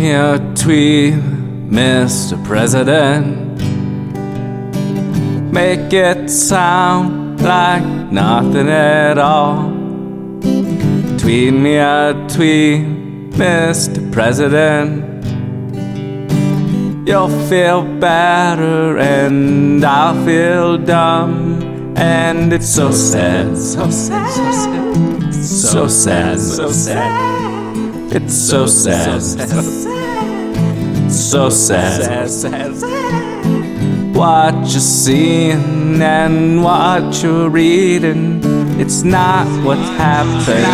here to you, Mr. President. Make it sound like nothing at all. Tweet me a tweet, Mr. President. You'll feel better and I'll feel dumb. And it's so sad, so sad, so sad, so sad, so sad. It's so sad, so sad. What you're seeing and what you're reading, it's not what happened.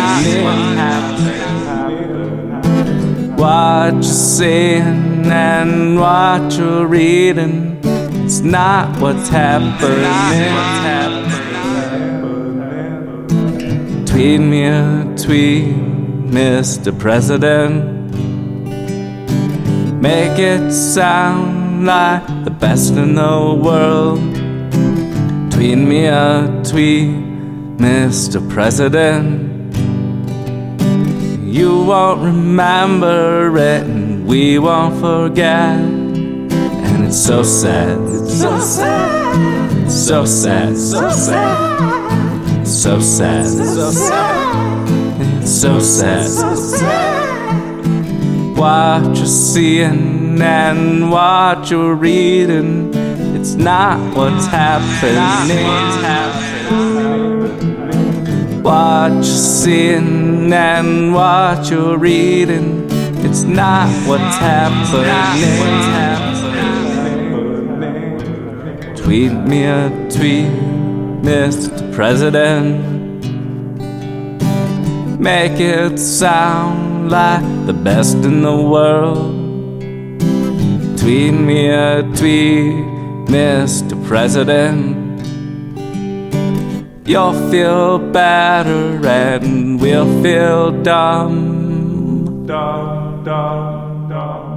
What you're seeing and what you're reading, it's not what's happening. Tweet me a tweet, Mr. President. Make it sound like the best in the world. Tweet me a tweet, Mr. President. You won't remember it and we won't forget. And it's so sad, it's so sad, so sad, so sad, so sad, so sad, so sad. What you're seeing and what you're reading, it's not what's happening. What you're seeing and what you're reading, it's not what's happening. Tweet me a tweet, Mr. President. Make it sound like the best in the world. Tweet me a tweet, Mr. President. You'll feel better and we'll feel dumb. Dumb, dumb, dumb.